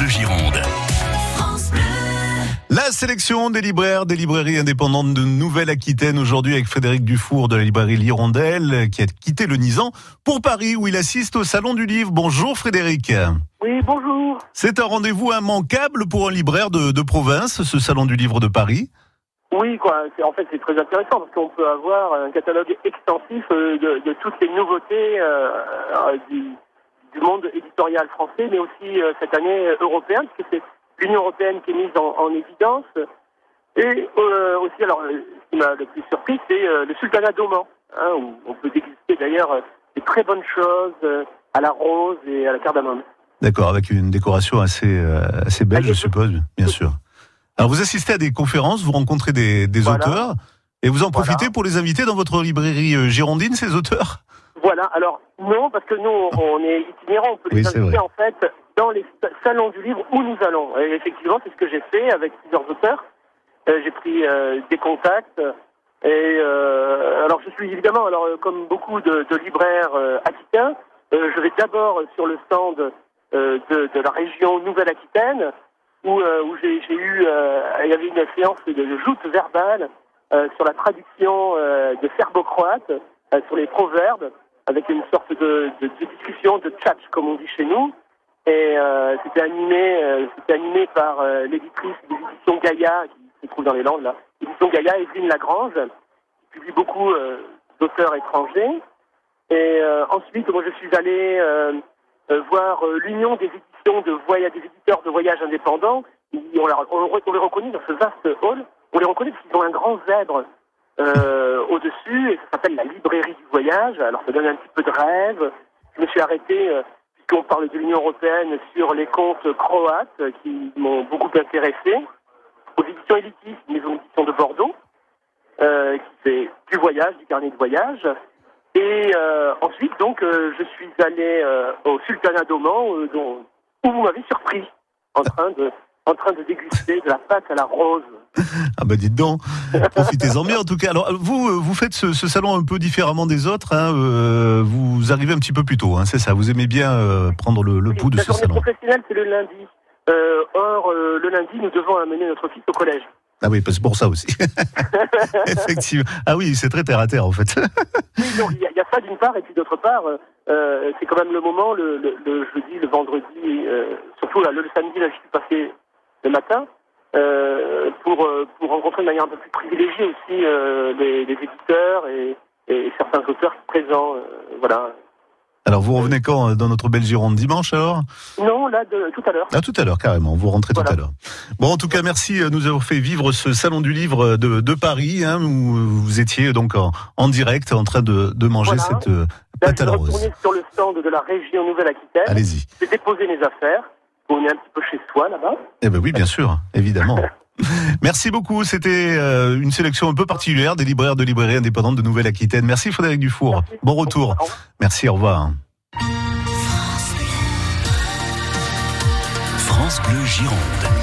Bleu Gironde. La sélection des libraires, des librairies indépendantes de Nouvelle-Aquitaine aujourd'hui avec Frédéric Dufour de la librairie L'Hirondelle qui a quitté le Nizan pour Paris où il assiste au Salon du Livre. Bonjour Frédéric. Oui, bonjour. C'est un rendez-vous immanquable pour un libraire de province, ce Salon du Livre de Paris. Oui, quoi. En fait, c'est très intéressant parce qu'on peut avoir un catalogue extensif de toutes les nouveautés du monde éditorial français, mais aussi cette année européenne, puisque c'est l'Union européenne qui est mise en évidence. Et aussi, alors, ce qui m'a le plus surpris, c'est le sultanat d'Oman, hein, où on peut déguster d'ailleurs des très bonnes choses à la rose et à la cardamome. D'accord, avec une décoration assez belle, je suppose, bien sûr. Alors, vous assistez à des conférences, vous rencontrez des auteurs, et vous en profitez pour les inviter dans votre librairie girondine, ces auteurs ? Voilà, alors non, parce que nous, on est itinérants, on peut les inviter en fait dans les salons du livre où nous allons. Et effectivement, c'est ce que j'ai fait avec plusieurs auteurs. J'ai pris des contacts. Et alors, je suis évidemment, alors comme beaucoup de libraires aquitains, je vais d'abord sur le stand de la région Nouvelle-Aquitaine où j'ai eu, il y avait une séance de joute verbale sur la traduction de serbo-croate, sur les proverbes, avec une sorte de discussion, de tchatch, comme on dit chez nous. Et c'était animé par l'éditrice des éditions Gaïa, qui se trouve dans les Landes, là. L'édition Gaïa, Evelyne Lagrange, qui publie beaucoup d'auteurs étrangers. Et ensuite, moi, je suis allé voir l'union des éditions des éditeurs de voyages indépendants. On les reconnaît dans ce vaste hall. On les reconnaît parce qu'ils ont un grand zèbre au-dessus, et ça s'appelle la librairie du voyage. Alors ça donne un petit peu de rêve. Je me suis arrêté, puisqu'on parle de l'Union européenne, sur les contes croates qui m'ont beaucoup intéressé, aux éditions Éditis, maison d'édition de Bordeaux, qui fait du voyage, du carnet de voyage. Et ensuite, donc, je suis allé au sultanat d'Oman, où vous m'avez surpris, en train de déguster de la pâte à la rose. Ah bah dites donc, profitez-en bien en tout cas. Alors vous faites ce salon un peu différemment des autres, hein, vous arrivez un petit peu plus tôt, hein, c'est ça, vous aimez bien prendre le pouls de ce salon. La journée professionnelle c'est le lundi, or le lundi nous devons amener notre fils au collège. Ah oui, c'est pour ça aussi. Effectivement. Ah oui, c'est très terre à terre en fait. Oui, il y a ça d'une part, et puis d'autre part, c'est quand même le moment, le jeudi, le vendredi, surtout là, le samedi, là je suis passé le matin, pour rencontrer de manière un peu plus privilégiée aussi les éditeurs et certains auteurs présents. Voilà. Alors vous revenez quand dans notre belle Gironde, dimanche alors ? Non, là, tout à l'heure. Ah, tout à l'heure, carrément, vous rentrez tout à l'heure. Bon, en tout cas, merci de nous avoir fait vivre ce Salon du Livre de Paris, hein, où vous étiez donc en direct en train de manger cette pâte à la rose. Je suis retourné sur le stand de la région Nouvelle-Aquitaine. Allez-y. J'ai déposé mes affaires. On est un petit peu chez soi là-bas. Eh ben oui, bien sûr, évidemment. Merci beaucoup, c'était une sélection un peu particulière des libraires de librairies indépendantes de Nouvelle-Aquitaine. Merci Frédéric Dufour, merci. Bon retour. Merci, au revoir. France Bleu Gironde.